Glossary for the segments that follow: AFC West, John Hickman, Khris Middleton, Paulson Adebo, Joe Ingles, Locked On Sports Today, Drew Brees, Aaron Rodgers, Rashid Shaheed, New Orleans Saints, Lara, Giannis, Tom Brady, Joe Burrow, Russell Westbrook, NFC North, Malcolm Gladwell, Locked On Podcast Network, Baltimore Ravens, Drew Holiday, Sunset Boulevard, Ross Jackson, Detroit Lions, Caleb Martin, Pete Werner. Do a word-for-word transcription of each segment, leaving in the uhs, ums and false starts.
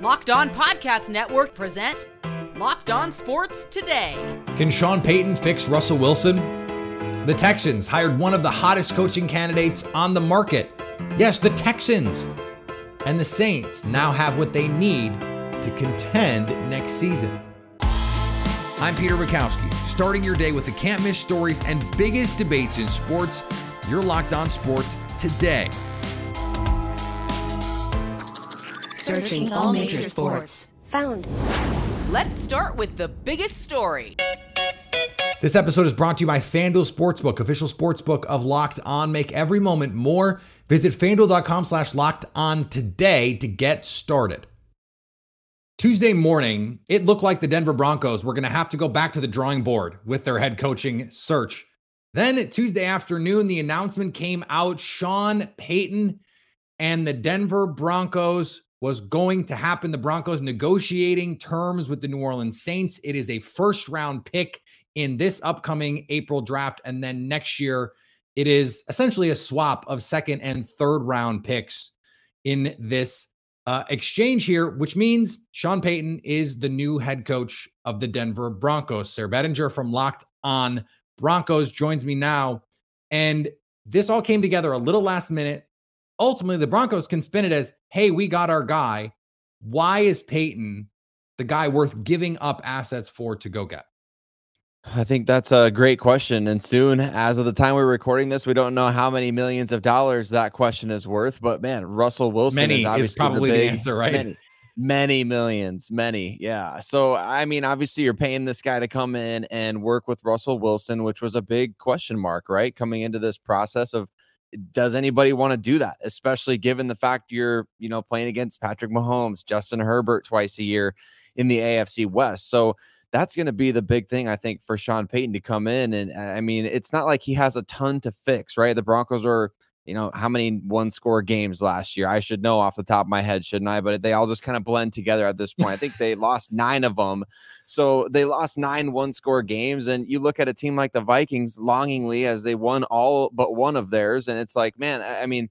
Locked On Podcast Network presents Locked On Sports Today. Can Sean Payton fix Russell Wilson? The Texans hired one of the hottest coaching candidates on the market. Yes, the Texans. And the Saints now have what they need to contend next season. I'm Peter Bukowski, starting your day with the can't miss stories and biggest debates in sports. You're Locked On Sports Today. Searching all major sports. Found. Let's start with the biggest story. This episode is brought to you by FanDuel Sportsbook, official sportsbook of Locked On. Make every moment more. Visit FanDuel.com slash Locked On today to get started. Tuesday morning, it looked like the Denver Broncos were going to have to go back to the drawing board with their head coaching search. Then Tuesday afternoon, the announcement came out. Sean Payton and the Denver Broncos was going to happen. The Broncos negotiating terms with the New Orleans Saints. It is a first round pick in this upcoming April draft. And then next year, it is essentially a swap of second and third round picks in this uh, exchange here, which means Sean Payton is the new head coach of the Denver Broncos. Sarah Bettinger from Locked On Broncos joins me now. And this all came together a little last minute. Ultimately, the Broncos can spin it as, hey, we got our guy. Why is Payton the guy worth giving up assets for to go get? I think that's a great question. And soon, as of the time we're recording this, we don't know how many millions of dollars that question is worth. But man, Russell Wilson many is obviously is probably the, big, the answer, right? Many, many millions, many. Yeah. So, I mean, obviously, you're paying this guy to come in and work with Russell Wilson, which was a big question mark, right? Coming into this process of, does anybody want to do that, especially given the fact you're, you know, playing against Patrick Mahomes, Justin Herbert twice a year in the A F C West? So that's going to be the big thing, I think, for Sean Payton to come in. And I mean, it's not like he has a ton to fix, right? The Broncos are, you know, how many one score games last year? I should know off the top of my head, shouldn't I? But they all just kind of blend together at this point. I think they lost nine of them. So they lost nine one score games. And you look at a team like the Vikings longingly as they won all but one of theirs. And it's like, man, I mean,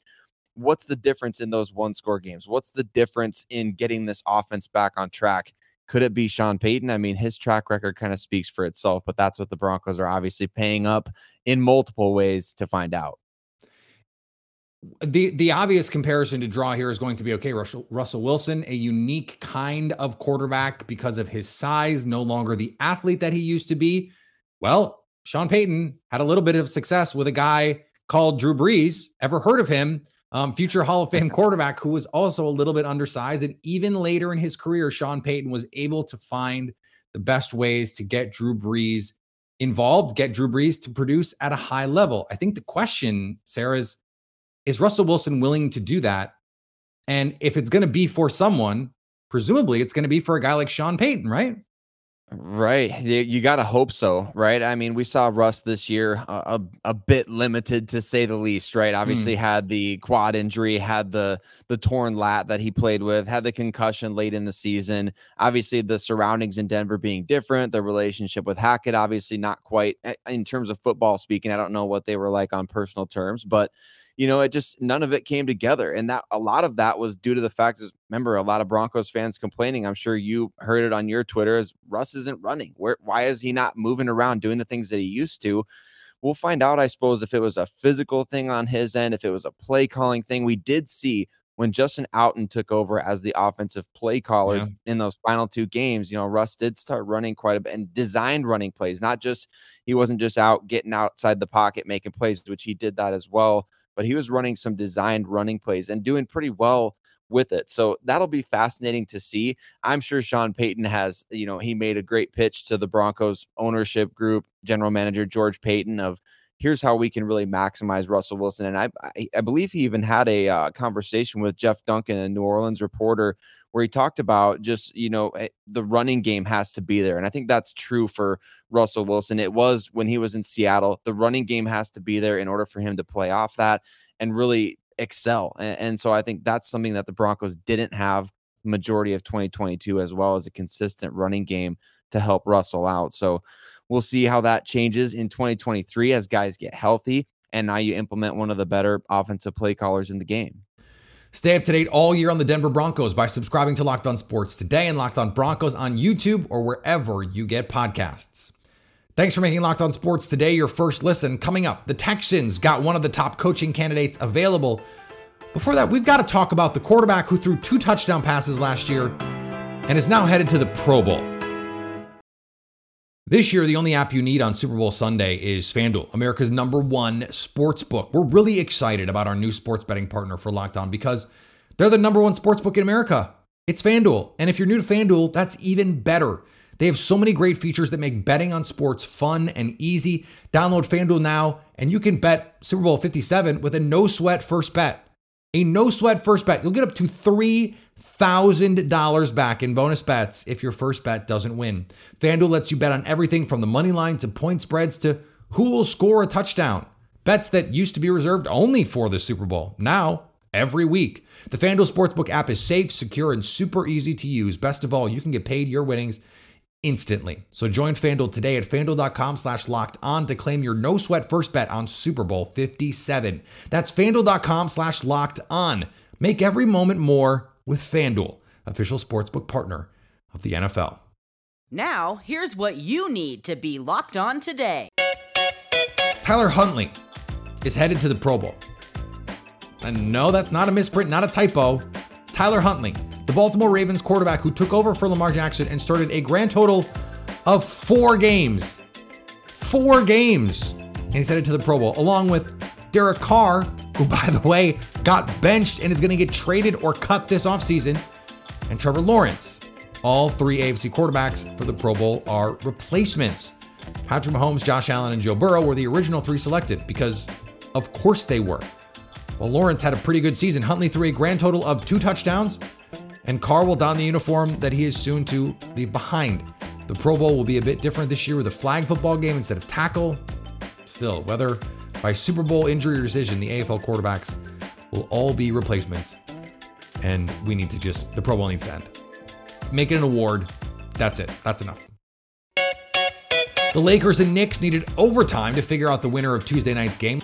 what's the difference in those one score games? What's the difference in getting this offense back on track? Could it be Sean Payton? I mean, his track record kind of speaks for itself, but that's what the Broncos are obviously paying up in multiple ways to find out. The the obvious comparison to draw here is going to be, okay, Russell, Russell Wilson, a unique kind of quarterback because of his size, no longer the athlete that he used to be. Well, Sean Payton had a little bit of success with a guy called Drew Brees. Ever heard of him? Um, future Hall of Fame quarterback who was also a little bit undersized. And even later in his career, Sean Payton was able to find the best ways to get Drew Brees involved, get Drew Brees to produce at a high level. I think the question, Sarah, is, Is Russell Wilson willing to do that? And if it's going to be for someone, presumably it's going to be for a guy like Sean Payton, right? Right. You got to hope so, right? I mean, we saw Russ this year a, a bit limited to say the least, right? Obviously mm. had the quad injury, had the the torn lat that he played with, had the concussion late in the season. Obviously, the surroundings in Denver being different, the relationship with Hackett, obviously not quite in terms of football speaking. I don't know what they were like on personal terms, but you know, it just, none of it came together. And that a lot of that was due to the fact is, remember, a lot of Broncos fans complaining. I'm sure you heard it on your Twitter is Russ isn't running. Where, why is he not moving around doing the things that he used to? We'll find out, I suppose, if it was a physical thing on his end, if it was a play calling thing. We did see when Justin Outen took over as the offensive play caller yeah. in those final two games, you know, Russ did start running quite a bit and designed running plays, not just, he wasn't just out getting outside the pocket, making plays, which he did that as well. But he was running some designed running plays and doing pretty well with it. So that'll be fascinating to see. I'm sure Sean Payton has, you know, he made a great pitch to the Broncos ownership group, general manager George Payton of here's how we can really maximize Russell Wilson. And I I, I believe he even had a uh, conversation with Jeff Duncan, a New Orleans reporter, where he talked about just, you know, the running game has to be there. And I think that's true for Russell Wilson. It was when he was in Seattle, the running game has to be there in order for him to play off that and really excel. And, and so I think that's something that the Broncos didn't have the majority of twenty twenty-two, as well as a consistent running game to help Russell out. So we'll see how that changes in twenty twenty-three as guys get healthy. And now you implement one of the better offensive play callers in the game. Stay up to date all year on the Denver Broncos by subscribing to Locked On Sports Today and Locked On Broncos on YouTube or wherever you get podcasts. Thanks for making Locked On Sports Today your first listen. Coming up, the Texans got one of the top coaching candidates available. Before that, we've got to talk about the quarterback who threw two touchdown passes last year and is now headed to the Pro Bowl. This year, the only app you need on Super Bowl Sunday is FanDuel, America's number one sportsbook. We're really excited about our new sports betting partner for Locked On because they're the number one sportsbook in America. It's FanDuel. And if you're new to FanDuel, that's even better. They have so many great features that make betting on sports fun and easy. Download FanDuel now, and you can bet Super Bowl fifty-seven with a no-sweat first bet. A no-sweat first bet. You'll get up to three thousand dollars back in bonus bets if your first bet doesn't win. FanDuel lets you bet on everything from the money line to point spreads to who will score a touchdown. Bets that used to be reserved only for the Super Bowl. Now, every week. The FanDuel Sportsbook app is safe, secure, and super easy to use. Best of all, you can get paid your winnings instantly. So join FanDuel today at FanDuel.com slash locked on to claim your no sweat first bet on Super Bowl fifty-seven. That's FanDuel.com slash locked on. Make every moment more with FanDuel, official sportsbook partner of the N F L. Now, here's what you need to be locked on today. Tyler Huntley is headed to the Pro Bowl. And no, that's not a misprint, not a typo. Tyler Huntley, the Baltimore Ravens quarterback who took over for Lamar Jackson and started a grand total of four games. Four games. And he's headed to the Pro Bowl, along with Derek Carr, who, by the way, got benched and is going to get traded or cut this offseason, and Trevor Lawrence. All three A F C quarterbacks for the Pro Bowl are replacements. Patrick Mahomes, Josh Allen, and Joe Burrow were the original three selected because, of course, they were. While Lawrence had a pretty good season, Huntley threw a grand total of two touchdowns, and Carr will don the uniform that he is soon to leave behind. The Pro Bowl will be a bit different this year with a flag football game instead of tackle. Still, whether by Super Bowl injury or decision, the A F L quarterbacks will all be replacements. And we need to just, the Pro Bowl needs to end. Make it an award. That's it. That's enough. The Lakers and Knicks needed overtime to figure out the winner of Tuesday night's game.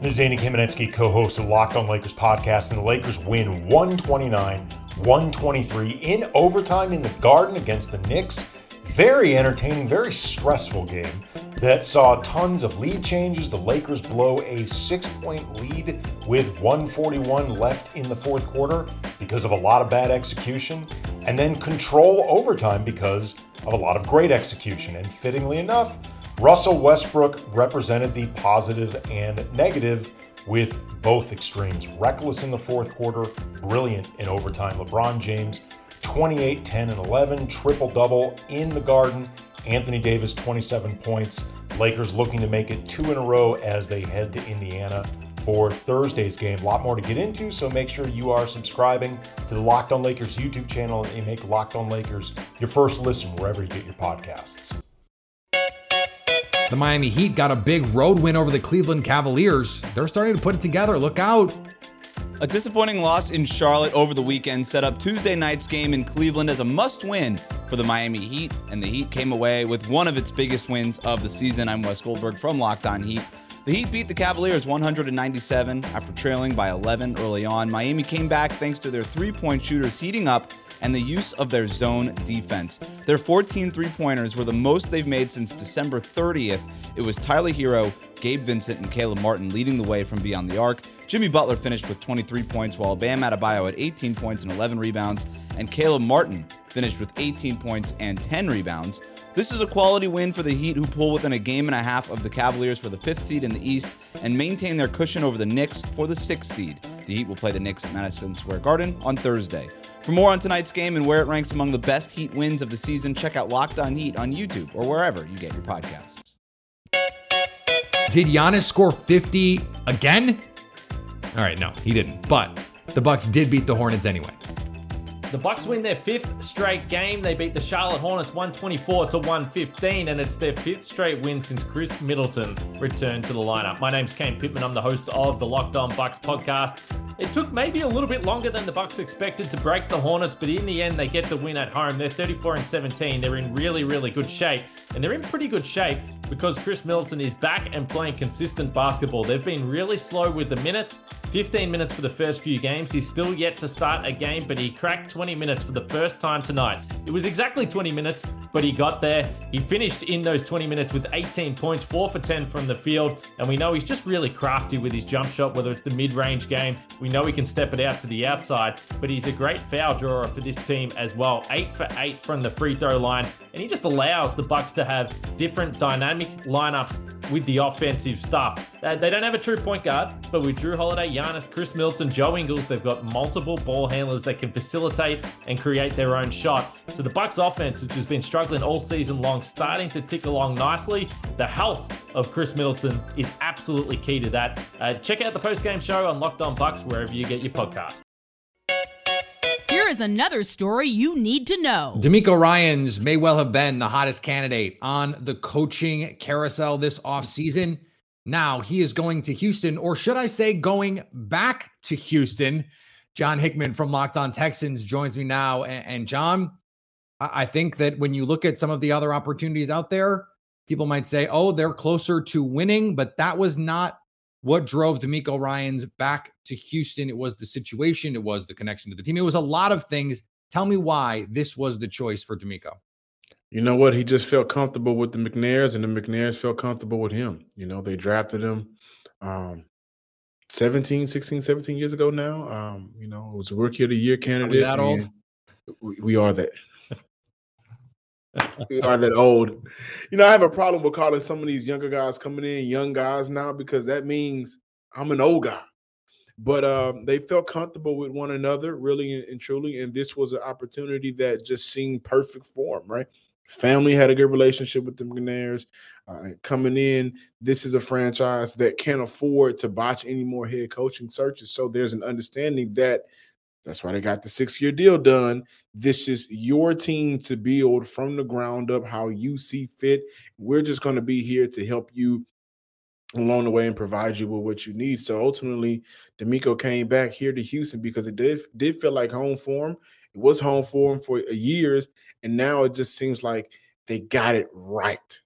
This is Andy Kamenetsky, co-host of Locked On Lakers podcast, and the Lakers win one twenty-nine one twenty-three in overtime in the Garden against the Knicks. Very entertaining, very stressful game that saw tons of lead changes. The Lakers blow a six-point lead with one forty-one left in the fourth quarter because of a lot of bad execution, and then control overtime because of a lot of great execution. And fittingly enough, Russell Westbrook represented the positive and negative with both extremes. Reckless in the fourth quarter, brilliant in overtime. LeBron James, twenty-eight, ten, and eleven, triple-double in the Garden. Anthony Davis, twenty-seven points. Lakers looking to make it two in a row as they head to Indiana for Thursday's game. A lot more to get into, so make sure you are subscribing to the Locked On Lakers YouTube channel and make Locked On Lakers your first listen wherever you get your podcasts. The Miami Heat got a big road win over the Cleveland Cavaliers. They're starting to put it together. Look out. A disappointing loss in Charlotte over the weekend set up Tuesday night's game in Cleveland as a must-win for the Miami Heat, and the Heat came away with one of its biggest wins of the season. I'm Wes Goldberg from Locked On Heat. The Heat beat the Cavaliers one ninety-seven after trailing by eleven early on. Miami came back thanks to their three-point shooters heating up and the use of their zone defense. Their fourteen three-pointers were the most they've made since December thirtieth. It was Tyler Hero, Gabe Vincent, and Caleb Martin leading the way from beyond the arc. Jimmy Butler finished with twenty-three points, while Bam Adebayo had eighteen points and eleven rebounds, and Caleb Martin finished with eighteen points and ten rebounds. This is a quality win for the Heat, who pull within a game and a half of the Cavaliers for the fifth seed in the East and maintain their cushion over the Knicks for the sixth seed. The Heat will play the Knicks at Madison Square Garden on Thursday. For more on tonight's game and where it ranks among the best Heat wins of the season, check out Locked On Heat on YouTube or wherever you get your podcasts. Did Giannis score fifty again? All right, no, he didn't. But the Bucks did beat the Hornets anyway. The Bucks win their fifth straight game. They beat the Charlotte Hornets one twenty-four to one fifteen, and it's their fifth straight win since Khris Middleton returned to the lineup. My name's Kane Pittman. I'm the host of the Locked On Bucks podcast. It took maybe a little bit longer than the Bucks expected to break the Hornets, but in the end, they get the win at home. They're thirty-four and seventeen. They're in really, really good shape, and they're in pretty good shape because Khris Middleton is back and playing consistent basketball. They've been really slow with the minutes, fifteen minutes for the first few games. He's still yet to start a game, but he cracked twenty minutes for the first time tonight. It was exactly twenty minutes, but he got there. He finished in those twenty minutes with eighteen points, four for ten from the field, and we know he's just really crafty with his jump shot, whether it's the mid-range game. We know he can step it out to the outside, but he's a great foul drawer for this team as well. Eight for eight from the free throw line, and he just allows the Bucks to have different dynamic lineups with the offensive stuff. They don't have a true point guard, but with Drew Holiday, Giannis, Khris Middleton, Joe Ingles, they've got multiple ball handlers that can facilitate and create their own shot. So the Bucks offense, which has been struggling all season long, starting to tick along nicely. The health of Khris Middleton is absolutely key to that. Uh, check out the post-game show on Locked On Bucks, wherever you get your podcasts. Here is another story you need to know. DeMeco Ryans may well have been the hottest candidate on the coaching carousel this offseason. Now he is going to Houston, or should I say going back to Houston. John Hickman from Locked On Texans joins me now. And John, I think that when you look at some of the other opportunities out there, people might say, oh, they're closer to winning, but that was not what drove DeMeco Ryans back to Houston. It was the situation. It was the connection to the team. It was a lot of things. Tell me why this was the choice for DeMeco. You know what? He just felt comfortable with the McNairs, and the McNairs felt comfortable with him. You know, they drafted him um, seventeen, sixteen, seventeen years ago now. Um, you know, it was a Rookie of the Year candidate. Are we that old? We, we are that. We are that old. You know, I have a problem with calling some of these younger guys coming in young guys now, because that means I'm an old guy. But uh, they felt comfortable with one another, really and truly, and this was an opportunity that just seemed perfect for him, right? His family had a good relationship with the McNairs. Uh, coming in, this is a franchise that can't afford to botch any more head coaching searches, so there's an understanding that that's why they got the six-year deal done. This is your team to build from the ground up how you see fit. We're just going to be here to help you along the way and provide you with what you need. So ultimately, DeMeco came back here to Houston because it did, did feel like home for him. It was home for him for years, and now it just seems like they got it right.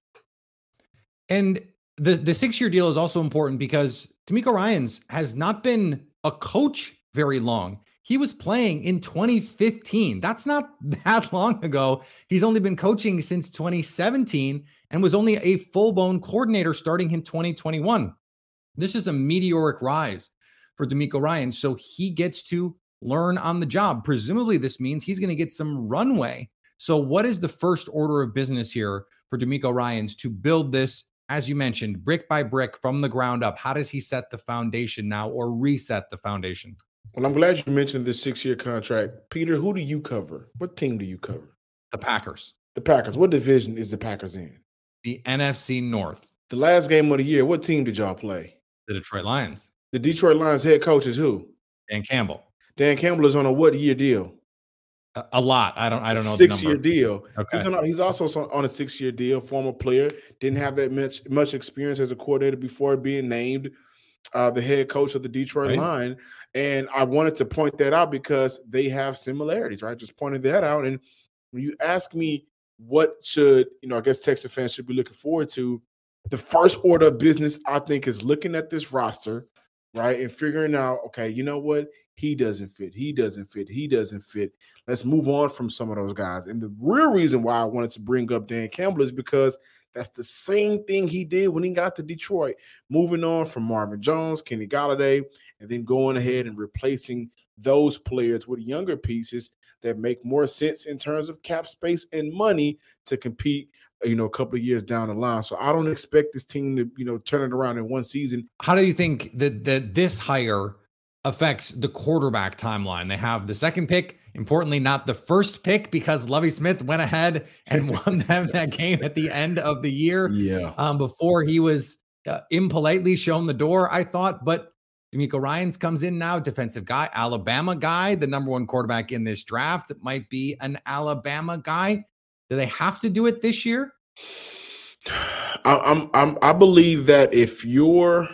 And the, the six-year deal is also important because DeMeco Ryans has not been a coach very long. He was playing in twenty fifteen. That's not that long ago. He's only been coaching since twenty seventeen and was only a full-blown coordinator starting in twenty twenty-one. This is a meteoric rise for DeMeco Ryans, so he gets to learn on the job. Presumably, this means he's going to get some runway. So what is the first order of business here for DeMeco Ryans to build this, as you mentioned, brick by brick from the ground up? How does he set the foundation now, or reset the foundation? Well, I'm glad you mentioned this six-year contract. Peter, who do you cover? What team do you cover? The Packers. The Packers. What division is the Packers in? The N F C North. The last game of the year, what team did y'all play? The Detroit Lions. The Detroit Lions head coach is who? Dan Campbell. Dan Campbell is on a what-year deal? A, a lot. I don't I don't know the number. Six-year deal. Okay. He's, on, he's also on a six-year deal, former player. Didn't have that much, much experience as a coordinator before being named uh, the head coach of the Detroit right. Lions. And I wanted to point that out because they have similarities, right? Just pointed that out. And when you ask me what should, you know, I guess Texas fans should be looking forward to, the first order of business, I think, is looking at this roster, right, and figuring out, okay, you know what? He doesn't fit. He doesn't fit. He doesn't fit. Let's move on from some of those guys. And the real reason why I wanted to bring up Dan Campbell is because that's the same thing he did when he got to Detroit, moving on from Marvin Jones, Kenny Golladay, and then going ahead and replacing those players with younger pieces that make more sense in terms of cap space and money to compete, you know, a couple of years down the line. So I don't expect this team to, you know, turn it around in one season. How do you think that, that this hire affects the quarterback timeline? They have the second pick, importantly, not the first pick, because Lovie Smith went ahead and won them that game at the end of the year. Yeah. Um, before he was uh, impolitely shown the door, I thought, but DeMeco Ryans comes in now, defensive guy, Alabama guy, the number one quarterback in this draft. It might be an Alabama guy. Do they have to do it this year? I, I'm, I'm, I believe that if your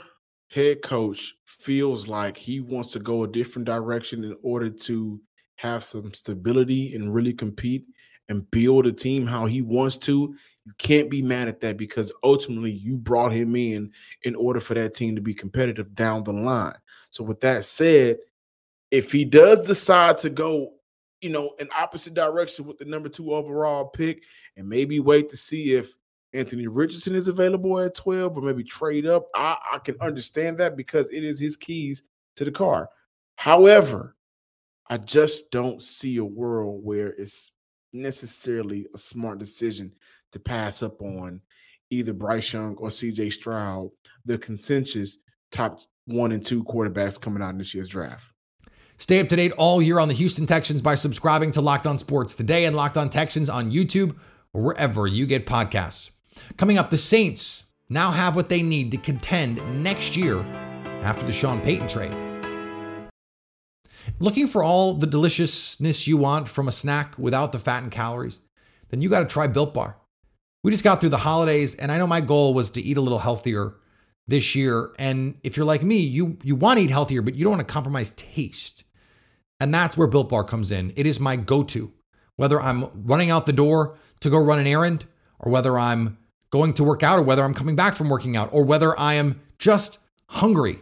head coach feels like he wants to go a different direction in order to have some stability and really compete and build a team how he wants to, you can't be mad at that, because ultimately you brought him in in order for that team to be competitive down the line. So with that said, if he does decide to go, you know, in opposite direction with the number two overall pick and maybe wait to see if Anthony Richardson is available at twelve or maybe trade up, I, I can understand that because it is his keys to the car. However, I just don't see a world where it's necessarily a smart decision to pass up on either Bryce Young or C J Stroud, the consensus top one and two quarterbacks coming out in this year's draft. Stay up to date all year on the Houston Texans by subscribing to Locked On Sports Today and Locked On Texans on YouTube or wherever you get podcasts. Coming up, the Saints now have what they need to contend next year after the Sean Payton trade. Looking for all the deliciousness you want from a snack without the fat and calories? Then you got to try Built Bar. We just got through the holidays, and I know my goal was to eat a little healthier this year. And if you're like me, you, you want to eat healthier, but you don't want to compromise taste. And that's where Built Bar comes in. It is my go-to. Whether I'm running out the door to go run an errand, or whether I'm going to work out, or whether I'm coming back from working out, or whether I am just hungry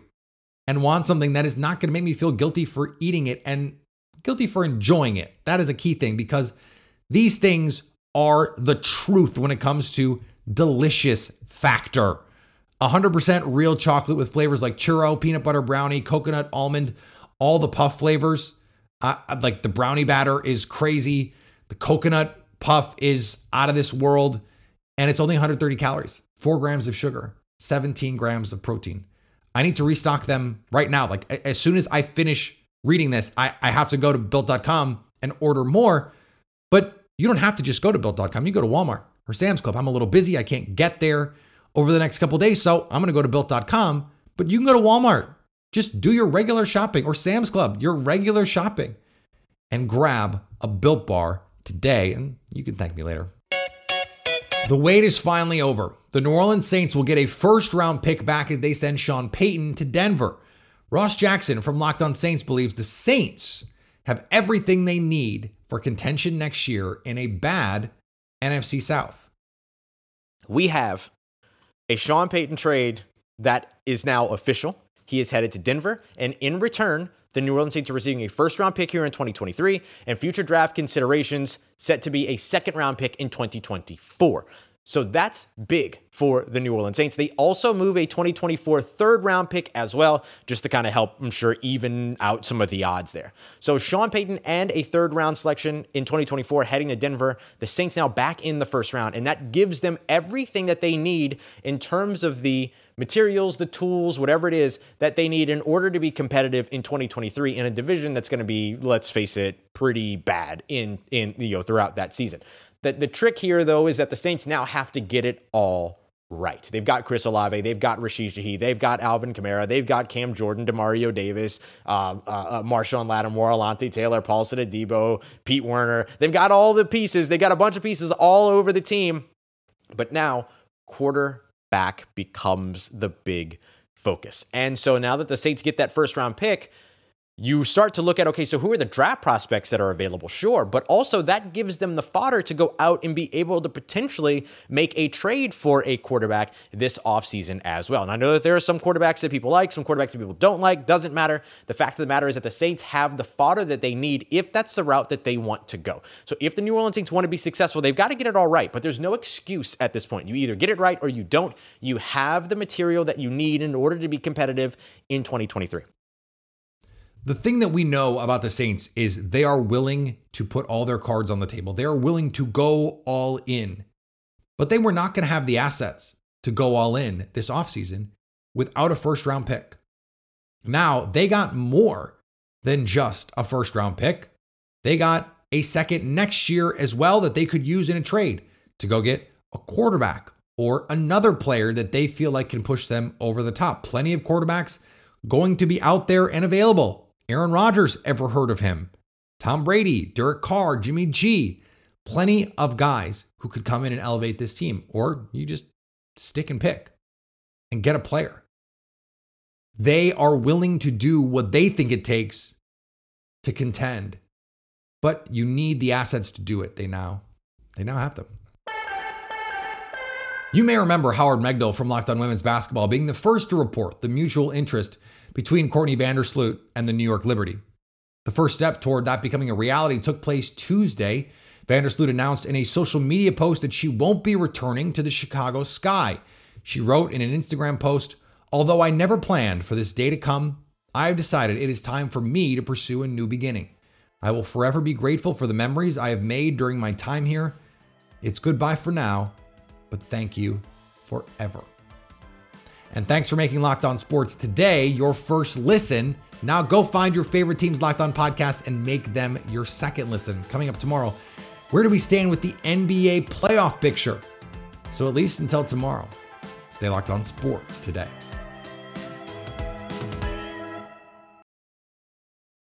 and want something that is not going to make me feel guilty for eating it and guilty for enjoying it. That is a key thing, because these things are the truth when it comes to delicious factor. one hundred percent real chocolate with flavors like churro, peanut butter brownie, coconut, almond, all the puff flavors. Uh, like the brownie batter is crazy. The coconut puff is out of this world. And it's only one hundred thirty calories, four grams of sugar, seventeen grams of protein. I need to restock them right now. Like as soon as I finish reading this, I, I have to go to built dot com and order more. But you don't have to just go to built dot com. You go to Walmart or Sam's Club. I'm a little busy. I can't get there over the next couple of days. So I'm going to go to built dot com, but you can go to Walmart. Just do your regular shopping, or Sam's Club, your regular shopping, and grab a Built Bar today. And you can thank me later. The wait is finally over. The New Orleans Saints will get a first-round pick back as they send Sean Payton to Denver. Ross Jackson from Locked On Saints believes the Saints have everything they need for contention next year in a bad N F C South. We have a Sean Payton trade that is now official. He is headed to Denver, and in return, the New Orleans Saints are receiving a first-round pick here in twenty twenty-three and future draft considerations set to be a second-round pick in twenty twenty-four. So that's big for the New Orleans Saints. They also move a twenty twenty-four third-round pick as well, just to kind of help, I'm sure, even out some of the odds there. So Sean Payton and a third-round selection in twenty twenty-four heading to Denver. The Saints now back in the first round, and that gives them everything that they need in terms of the materials, the tools, whatever it is that they need in order to be competitive in twenty twenty-three in a division that's going to be, let's face it, pretty bad in in you know throughout that season. The, the trick here, though, is that the Saints now have to get it all right. They've got Chris Olave, they've got Rashid Shaheed, they've got Alvin Kamara, they've got Cam Jordan, Demario Davis, uh, uh, Marshawn Lattimore, Alante Taylor, Paulson Adebo, Pete Werner. They've got all the pieces. They've got a bunch of pieces all over the team. But now, quarter. Back becomes the big focus. And so now that the Saints get that first round pick, you start to look at, okay, so who are the draft prospects that are available? Sure. But also that gives them the fodder to go out and be able to potentially make a trade for a quarterback this offseason as well. And I know that there are some quarterbacks that people like, some quarterbacks that people don't like, doesn't matter. The fact of the matter is that the Saints have the fodder that they need if that's the route that they want to go. So if the New Orleans Saints want to be successful, they've got to get it all right, but there's no excuse at this point. You either get it right or you don't. You have the material that you need in order to be competitive in twenty twenty-three. The thing that we know about the Saints is they are willing to put all their cards on the table. They are willing to go all in, but they were not going to have the assets to go all in this offseason without a first round pick. Now they got more than just a first round pick. They got a second next year as well that they could use in a trade to go get a quarterback or another player that they feel like can push them over the top. Plenty of quarterbacks going to be out there and available. Aaron Rodgers, ever heard of him? Tom Brady, Derek Carr, Jimmy G. Plenty of guys who could come in and elevate this team. Or you just stick and pick and get a player. They are willing to do what they think it takes to contend, but you need the assets to do it. They now, they now have them. You may remember Howard Megdal from Locked On Women's Basketball being the first to report the mutual interest between Courtney Vandersloot and the New York Liberty. The first step toward that becoming a reality took place Tuesday. Vandersloot announced in a social media post that she won't be returning to the Chicago Sky. She wrote in an Instagram post, "Although I never planned for this day to come, I have decided it is time for me to pursue a new beginning. I will forever be grateful for the memories I have made during my time here. It's goodbye for now, but thank you forever." And thanks for making Locked On Sports Today your first listen. Now go find your favorite team's Locked On podcast and make them your second listen. Coming up tomorrow, where do we stand with the N B A playoff picture? So at least until tomorrow, stay locked on sports today.